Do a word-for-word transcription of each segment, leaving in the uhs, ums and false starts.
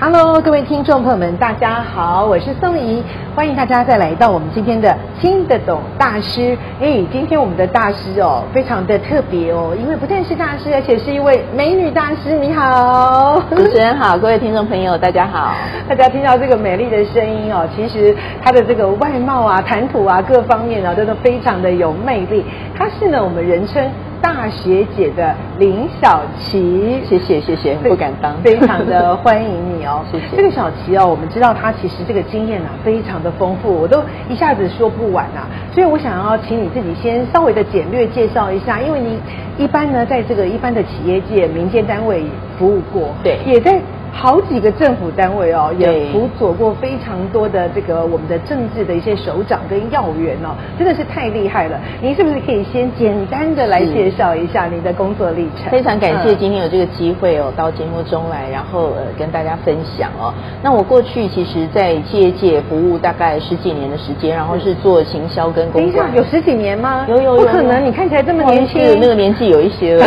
Hello， 各位听众朋友们，大家好，我是宋怡，欢迎大家再来到我们今天的听得懂大师。哎，今天我们的大师哦，非常的特别哦，因为不但是大师，而且是一位美女大师。你好，主持人好，各位听众朋友，大家好。大家听到这个美丽的声音哦，其实她的这个外貌啊、谈吐啊各方面啊，真的非常的有魅力。她是呢，我们人称大学姐的林小琪。谢谢谢谢，不敢当，非常的欢迎你哦。谢谢。这个小琪哦，我们知道她其实这个经验啊非常的丰富，我都一下子说不完啊，所以我想要请你自己先稍微的简略介绍一下，因为你一般呢在这个一般的企业界、民间单位服务过，对，也在好几个政府单位哦，也辅佐过非常多的这个我们的政治的一些首长跟要员哦，真的是太厉害了。您是不是可以先简单的来介绍一下您的工作历程？非常感谢今天有这个机会哦，到节目中来，然后呃跟大家分享哦。那我过去其实在企业界服务大概十几年的时间，然后是做行销跟公关。有十几年吗？有有有。不可能，你看起来这么年轻。那个年纪有一些了。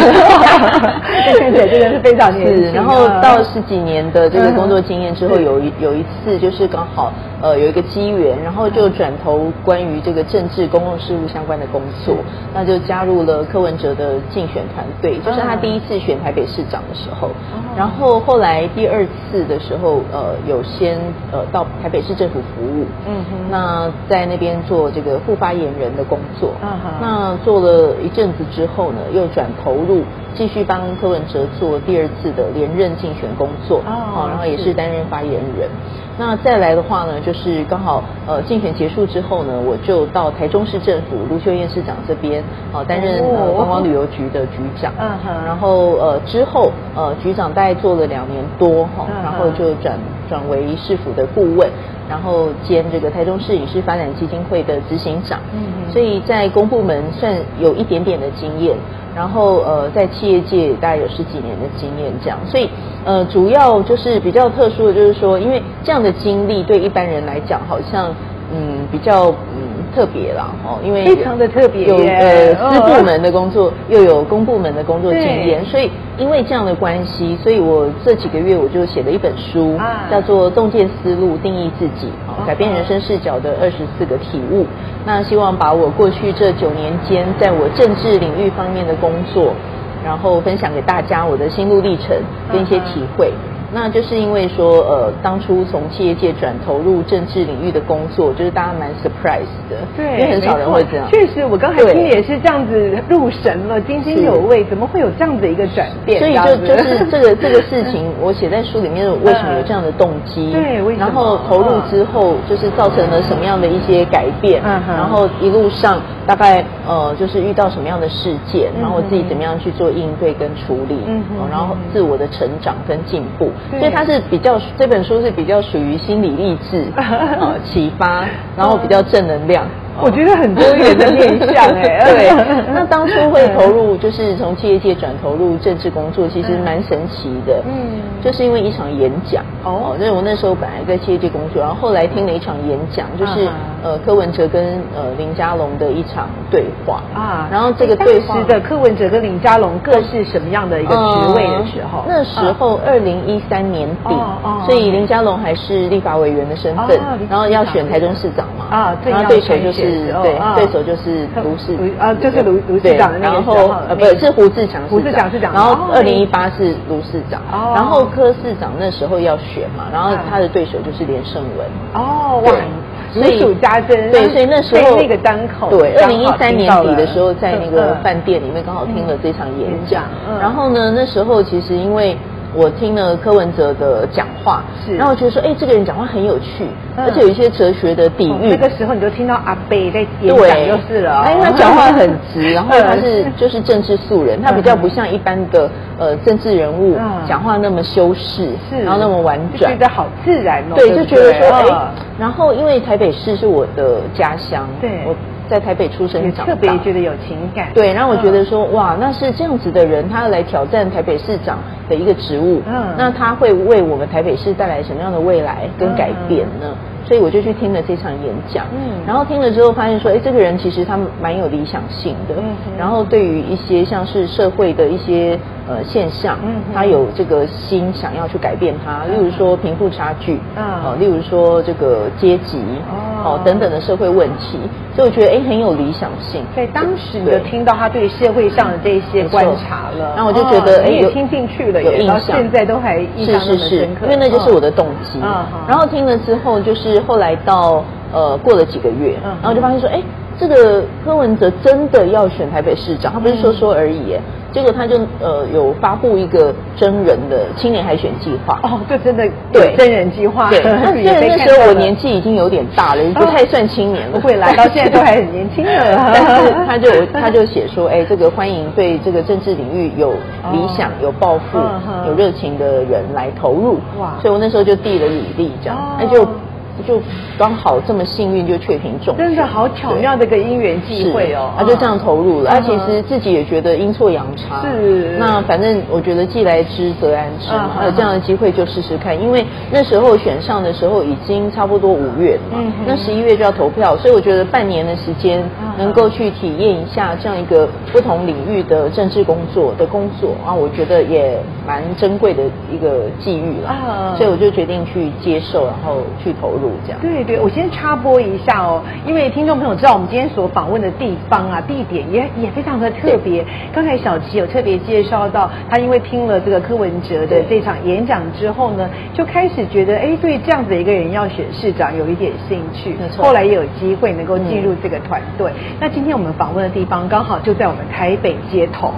看起来真的是非常年轻。然后到十几年。年的这个工作经验之后，有一有一次就是刚好呃有一个机缘，然后就转投关于这个政治公共事务相关的工作，那就加入了柯文哲的竞选团队，就是他第一次选台北市长的时候，然后后来第二次的时候呃有先呃到台北市政府服务，嗯，那在那边做这个副发言人的工作，那做了一阵子之后呢，又转投入继续帮柯文哲做第二次的连任竞选工作。哦，然后也是担任发言人。那再来的话呢，就是刚好呃竞选结束之后呢，我就到台中市政府卢秀燕市长这边哦、呃、担任、哦呃、观光旅游局的局长。嗯哼。然后呃之后呃局长大概做了两年多哈、哦嗯，然后就转转为市府的顾问，然后兼这个台中市影视发展基金会的执行长。嗯。所以在公部门算有一点点的经验。然后呃，在企业界大概有十几年的经验，这样，所以呃，主要就是比较特殊的，就是说，因为这样的经历对一般人来讲，好像嗯比较嗯特别啦，哦，因为非常的特别，有呃私部门的工作，哦、又有公部门的工作经验，所以因为这样的关系，所以我这几个月我就写了一本书，啊、叫做《洞见思路定义自己》，哦，改变人生视角的二十四个体悟。那希望把我过去这九年间在我政治领域方面的工作，然后分享给大家我的心路历程跟一些体会。嗯嗯，那就是因为说呃当初从企业界转投入政治领域的工作，就是大家蛮 surprise 的，对，因为很少人会这样。确实我刚才听也是这样子入神了，津津有味，怎么会有这样的一个转变？所以就就是这个这个事情我写在书里面，为什么有这样的动机，对，为什么，然后投入之后就是造成了什么样的一些改变，嗯，然后一路上大概呃就是遇到什么样的事件，然后我自己怎么样去做应对跟处理，嗯，然后自我的成长跟进步。所以它是比较，这本书是比较属于心理励志、呃、启发，然后比较正能量。我觉得很多元的面向哎，对。那当初会投入，就是从企业界转投入政治工作，其实蛮神奇的。嗯，就是因为一场演讲哦，就是我那时候本来在企业界工作，然后后来听了一场演讲，就是呃柯文哲跟呃林佳龙的一场对话啊。然后这个对话，当时的柯文哲跟林佳龙各是什么样的一个职位的时候？那时候二零一三年底，所以林佳龙还是立法委员的身份，然后要选台中市长嘛啊，然后对手就是。是，对，对手就是卢市啊，就是卢卢市长，然后呃，不是胡志强，胡志强市长，然后二零一八是卢市长，然后柯市长那时候要选嘛，然后他的对手就是连胜文，哦，哇，如数家珍，对，所以那时候那个当口，对，二零一三年底的时候，在那个饭店里面刚好听了这场演讲，然后呢，那时候其实因为。我听了柯文哲的讲话，是，然后我觉得说，哎，这个人讲话很有趣，嗯、而且有一些哲学的底蕴。那、哦这个时候你就听到阿贝在演讲就是了、哦，哎，他讲话很直，然后他是、嗯、就是政治素人，他比较不像一般的呃政治人物、嗯、讲话那么修饰，是，然后那么婉转，就觉得好自然哦。对，对对就觉得说，哎、嗯，然后因为台北市是我的家乡，对。我在台北出生长大，特别觉得有情感。对，然后我觉得说，嗯、哇，那是这样子的人，他要来挑战台北市长的一个职务，嗯，那他会为我们台北市带来什么样的未来跟改变呢？嗯、所以我就去听了这场演讲，嗯，然后听了之后发现说，哎，这个人其实他蛮有理想性的，嗯，然后对于一些像是社会的一些呃现象，嗯，他有这个心想要去改变它，例如说贫富差距，嗯，哦、呃，例如说这个阶级，哦、呃，等等的社会问题，所以我觉得哎。很有理想性，所以当时你就听到他对社会上的这些观察了，然后我就觉得哎、哦，你也听进去了，有印象，现在都还印象那么深刻，因为那就是我的动机。哦、然后听了之后，就是后来到呃过了几个月，嗯、然后就发现说，哎，这个柯文哲真的要选台北市长，他不是说说而已。嗯结果他就呃有发布一个真人的青年海选计划哦，这真的对真人计划对。那虽然那时候我年纪已经有点大了，不太算青年了，不会来到现在都还很年轻的。但是他就他就写说，哎，这个欢迎对这个政治领域有理想、哦、有抱负、嗯、有热情的人来投入。哇！所以我那时候就递了履历，这样，那、哦、就。就刚好这么幸运就确评中，真的好巧妙的一个因缘际会哦，他就这样投入了。他、嗯啊、其实自己也觉得阴错阳差，是。那反正我觉得既来之则安之嘛，还、嗯、有这样的机会就试试看。因为那时候选上的时候已经差不多五月了嘛，嗯、那十一月就要投票，所以我觉得半年的时间能够去体验一下这样一个不同领域的政治工作的工作啊，我觉得也蛮珍贵的一个际遇了、嗯。所以我就决定去接受，然后去投入。对对，我先插播一下哦，因为听众朋友知道我们今天所访问的地方啊，地点也也非常的特别。刚才小琪有特别介绍到，他因为听了这个柯文哲的这场演讲之后呢，就开始觉得哎，对这样子的一个人要选市长有一点兴趣。后来也有机会能够进入这个团队。嗯、那今天我们访问的地方刚好就在我们台北街头，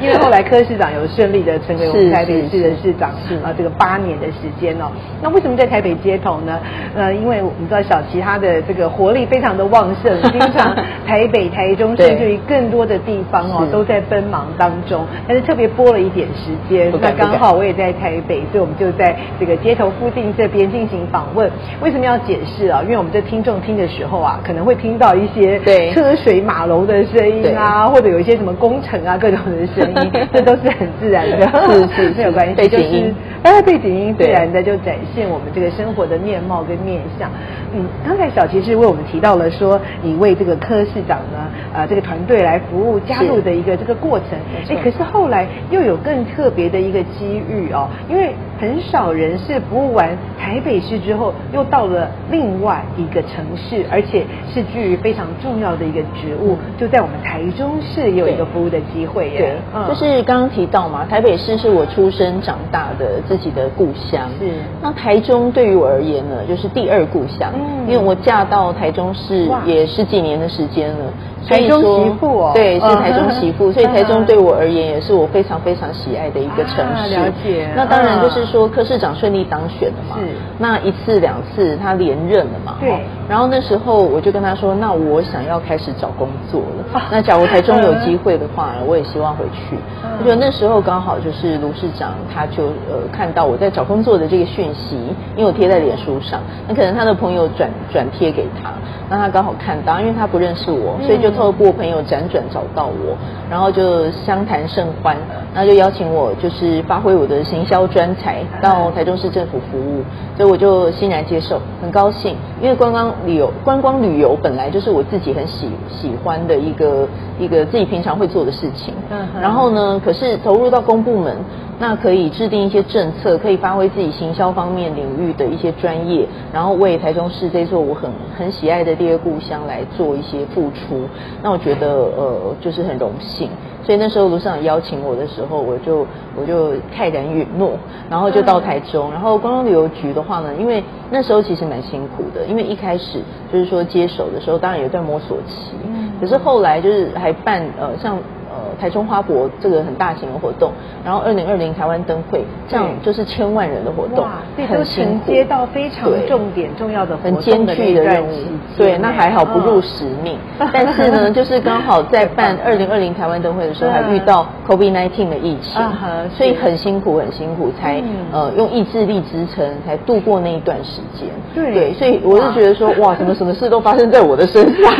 因为后来柯市长有顺利的成为我们台北市的市长啊，这个八年的时间哦。那为什么在台北街头？呢，呃，因为我们知道小琪他的这个活力非常的旺盛，经常台北、台中甚至于更多的地方哦都在奔忙当中，但是特别拨了一点时间，那刚好我也在台北，所以我们就在这个街头附近这边进行访问。为什么要解释啊？因为我们这听众听的时候啊，可能会听到一些车水马龙的声音啊，或者有一些什么工程啊各种的声音，这都是很自然的，是是没有关系，背景音，哎，背景音自然的就展现我们这个生活的面貌跟面相。嗯，刚才小琪是为我们提到了说，你为这个柯市长呢，呃，这个团队来服务加入的一个这个过程。哎，可是后来又有更特别的一个机遇哦，因为很少人是服务完台北市之后，又到了另外一个城市，而且是居于非常重要的一个职务，就在我们台中市也有一个服务的机会耶。对，嗯、就是刚刚提到嘛，台北市是我出生长大的自己的故乡。是，那台中对于我而言。就是第二故乡、嗯，因为我嫁到台中市也十几年的时间了，所以说台中媳妇哦，对，是台中媳妇、嗯，所以台中对我而言也是我非常非常喜爱的一个城市。啊、了解。那当然就是说柯市长顺利当选了嘛，是。那一次两次他连任了嘛，对。然后那时候我就跟他说，那我想要开始找工作了。啊、那假如台中有机会的话，嗯、我也希望回去。我觉得那时候刚好就是卢市长他就呃看到我在找工作的这个讯息，因为我贴在脸书。书上，那可能他的朋友转转贴给他，那他刚好看到，因为他不认识我，所以就透过朋友辗转找到我，然后就相谈甚欢，那就邀请我就是发挥我的行销专才到台中市政府服务，所以我就欣然接受，很高兴，因为观光旅游观光旅游本来就是我自己很喜喜欢的一个一个自己平常会做的事情，然后呢，可是投入到公部门，那可以制定一些政策，可以发挥自己行销方面领域的一些专。业，然后为台中市这座我很很喜爱的第二故乡来做一些付出，那我觉得呃就是很荣幸，所以那时候卢市长邀请我的时候，我就我就泰然允诺，然后就到台中，然后观光旅游局的话呢，因为那时候其实蛮辛苦的，因为一开始就是说接手的时候，当然有一段摸索期，可是后来就是还办呃像。呃，台中花博这个很大型的活动，然后二零二零台湾灯会，这样就是千万人的活动，很辛苦，接到非常重点重要的活动的很艰巨的任务。对，那还好不入使命，哦、但是呢，就是刚好在办二零二零台湾灯会的时候，还遇到 COVID 十九 的疫情，啊、所以很辛苦很辛苦，才、嗯、呃用意志力支撑，才度过那一段时间。对，对所以我是觉得说，哇，怎么什么事都发生在我的身上，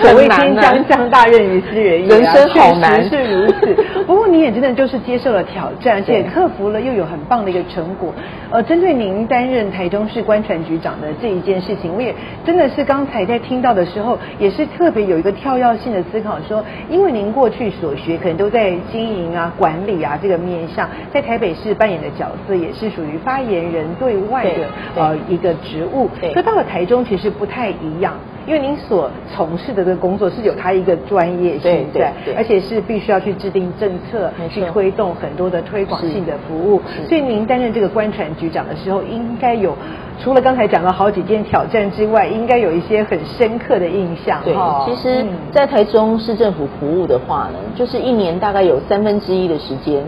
所谓天将降大任于斯人也、啊，人生好难，确实是如此。不过你也真的就是接受了挑战，而且克服了，又有很棒的一个成果。呃，针对您担任台中市观传局长的这一件事情，我也真的是刚才在听到的时候，也是特别有一个跳跃性的思考说，说因为您过去所学可能都在经营啊、管理啊这个面向，在台北市扮演的角色也是属于发言人对外的呃一个职务，可到了台中其实不太一样。因为您所从事的这个工作是有它一个专业性在，而且是必须要去制定政策，去推动很多的推广性的服务。所以您担任这个观传局长的时候，应该有除了刚才讲了好几件挑战之外，应该有一些很深刻的印象。对，哦、其实，在台中市政府服务的话呢，就是一年大概有三分之一的时间。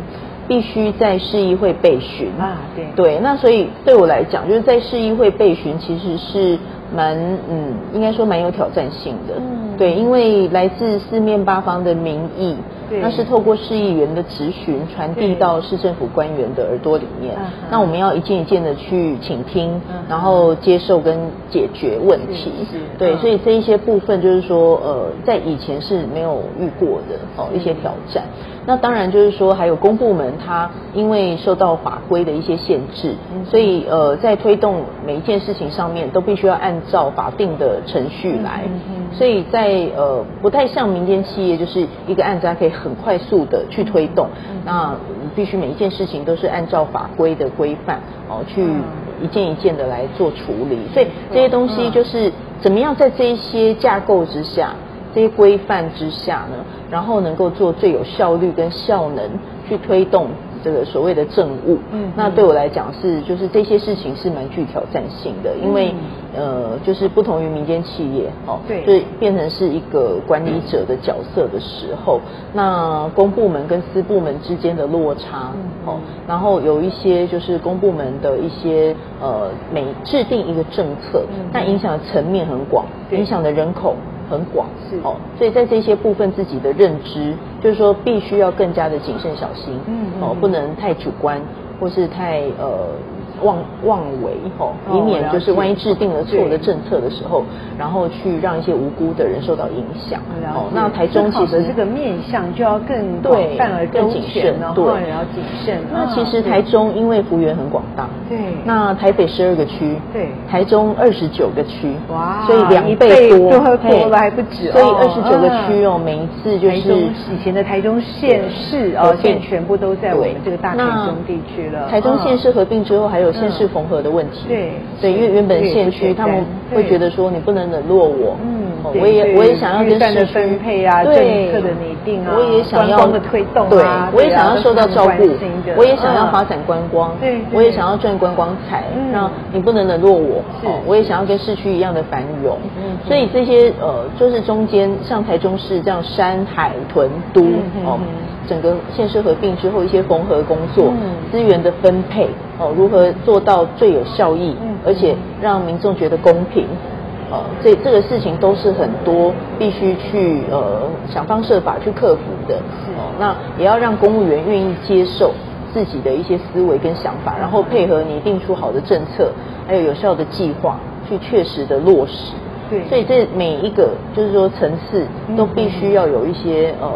必须在市议会备询啊，对对，那所以对我来讲，就是在市议会备询其实是蛮嗯，应该说蛮有挑战性的，嗯，对，因为来自四面八方的民意，那是透过市议员的质询传递到市政府官员的耳朵里面，那我们要一件一件的去倾听，嗯、然后接受跟解决问题，对，嗯、所以这一些部分就是说，呃，在以前是没有遇过的哦一些挑战。那当然就是说，还有公部门它因为受到法规的一些限制，所以呃，在推动每一件事情上面都必须要按照法定的程序来，所以在呃不太像民间企业，就是一个案子它可以很快速的去推动，那必须每一件事情都是按照法规的规范哦去一件一件的来做处理，所以这些东西就是怎么样在这一些架构之下。这些规范之下呢，然后能够做最有效率跟效能去推动这个所谓的政务。嗯，那对我来讲是就是这些事情是蛮具挑战性的，因为、嗯、呃就是不同于民间企业哦，对，就变成是一个管理者的角色的时候，那公部门跟私部门之间的落差、嗯、哦，然后有一些就是公部门的一些呃每制定一个政策，那、嗯、影响的层面很广，影响的人口。很广是哦，所以在这些部分自己的认知，就是说必须要更加的谨慎小心，嗯嗯、哦，不能太主观或是太呃妄妄为哦，以免就是万一制定了错的政策的时候，然后去让一些无辜的人受到影响。哦，那台中其实这个面向就要更广泛而更谨慎，对，要谨慎。那其实台中因为幅员很广大，对，那台北十二个区，对，台中二十九个区，哇，所以两倍多，多了还不止。所以二十九个区哦，每一次就是以前的台中县市哦，现全部都在我们这个大台中地区了。台中县市合并之后，还有。有县市缝合的问题，对，对，因为原本县区他们会觉得说你不能冷落我，嗯，我也我也想要跟市区分配啊，政策的拟定啊，我也想要的推动啊，对，我也想要受到照顾，我也想要发展观光，对，我也想要赚观光财，那你不能冷落我，我也想要跟市区一样的繁荣，所以这些呃，就是中间像台中市这样山海屯都哦，整个县市合并之后一些缝合工作、资源的分配。哦，如何做到最有效益，而且让民众觉得公平？哦，这这个事情都是很多必须去呃想方设法去克服的。哦，那也要让公务员愿意接受自己的一些思维跟想法，然后配合拟定出好的政策，还有有效的计划，去确实的落实。对，所以这每一个就是说层次都必须要有一些呃。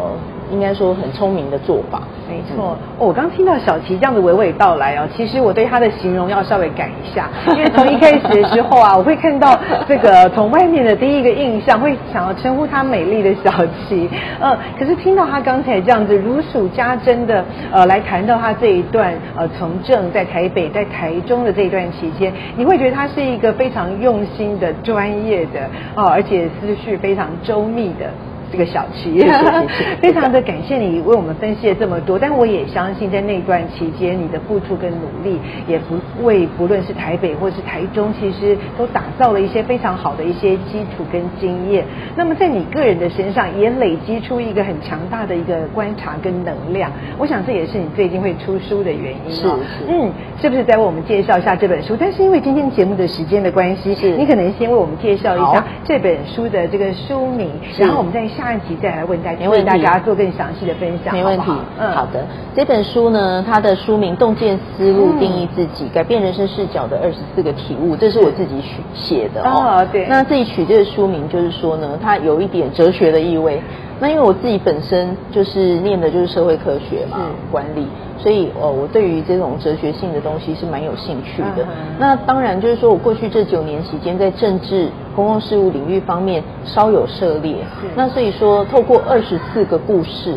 应该说很聪明的做法，没错。哦、我刚听到小琪这样的娓娓道来哦，其实我对他的形容要稍微改一下，因为从一开始的时候啊，我会看到这个从外面的第一个印象会想要称呼她美丽的小琪，呃，可是听到她刚才这样子如数家珍的呃来谈到她这一段呃从政在台北在台中的这一段期间，你会觉得她是一个非常用心的、专业的哦、呃，而且思绪非常周密的。这个小七，谢谢谢谢非常的感谢你为我们分析了这么多，但我也相信在那段期间你的付出跟努力，也不为不论是台北或是台中，其实都打造了一些非常好的一些基础跟经验。那么在你个人的身上也累积出一个很强大的一个观察跟能量，我想这也是你最近会出书的原因。是是，嗯，是不是再为我们介绍一下这本书？但是因为今天节目的时间的关系，你可能先为我们介绍一下这本书的这个书名，然后我们在下一集再来为大家为大家做更详细的分享。没问题，好好嗯，好的。这本书呢，它的书名《洞见思路定义自己：嗯、改变人生视角的二十四个体悟》，这是我自己写的哦。哦对，那自己取这个书名，就是说呢，它有一点哲学的意味。那因为我自己本身就是念的就是社会科学嘛，管理，所以呃、哦，我对于这种哲学性的东西是蛮有兴趣的。嗯、那当然就是说我过去这九年期间在政治、公共事务领域方面稍有涉猎，那所以说透过二十四个故事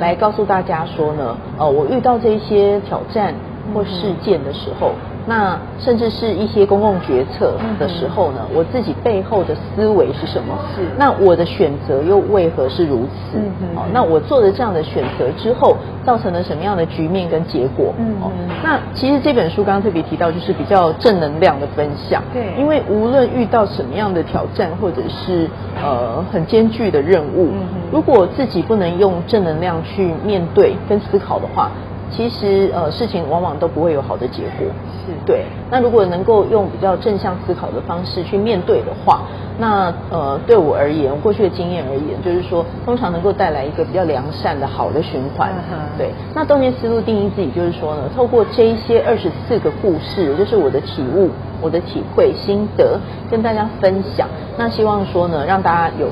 来告诉大家说呢，呃、哦，我遇到这些挑战或事件的时候。嗯，那甚至是一些公共决策的时候呢，我自己背后的思维是什么？是那我的选择又为何是如此？哦，那我做了这样的选择之后，造成了什么样的局面跟结果？哦，那其实这本书刚刚特别提到，就是比较正能量的分享。对，因为无论遇到什么样的挑战，或者是呃很艰巨的任务，如果自己不能用正能量去面对跟思考的话，其实呃事情往往都不会有好的结果。是对，那如果能够用比较正向思考的方式去面对的话，那呃对我而言，过去的经验而言，就是说通常能够带来一个比较良善的好的循环。嗯、对，那洞见思路定义自己就是说呢，透过这一些二十四个故事，就是我的体悟、我的体会、心得跟大家分享，那希望说呢，让大家有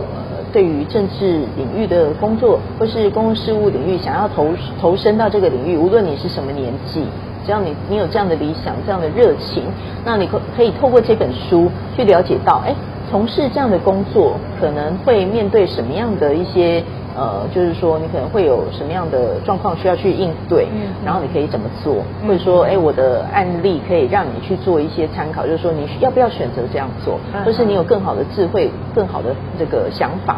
对于政治领域的工作或是公共事务领域想要投投身到这个领域，无论你是什么年纪，只要你你有这样的理想、这样的热情，那你可可以透过这本书去了解到，哎，从事这样的工作可能会面对什么样的一些呃，就是说你可能会有什么样的状况需要去应对，嗯、然后你可以怎么做，嗯、或者说，哎，我的案例可以让你去做一些参考，就是说你要不要选择这样做，嗯、或是你有更好的智慧、更好的这个想法。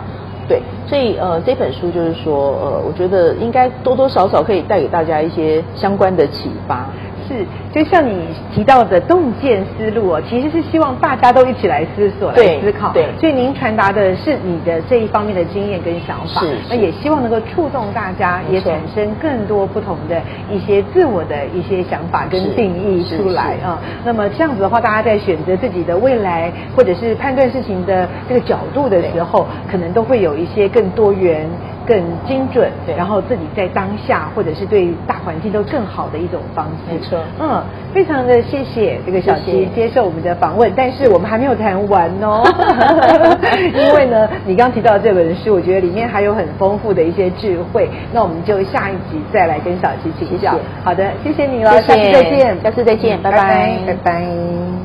对，所以呃，这本书就是说，呃，我觉得应该多多少少可以带给大家一些相关的启发。是，就像你提到的洞见思路哦，其实是希望大家都一起来思索、来思考。对，所以您传达的是你的这一方面的经验跟想法，那也希望能够触动大家，也产生更多不同的一些自我的一些想法跟定义出来啊、嗯。那么这样子的话，大家在选择自己的未来或者是判断事情的这个角度的时候，可能都会有一些更多元、更精准，然后自己在当下或者是对大环境都更好的一种方式。没错，嗯，非常的谢谢这个小七接受我们的访问，但是我们还没有谈完哦，因为呢，你刚提到这本书，我觉得里面还有很丰富的一些智慧，那我们就下一集再来跟小七请教。好的，谢谢你了，下次再见，下次再见，拜拜，拜拜。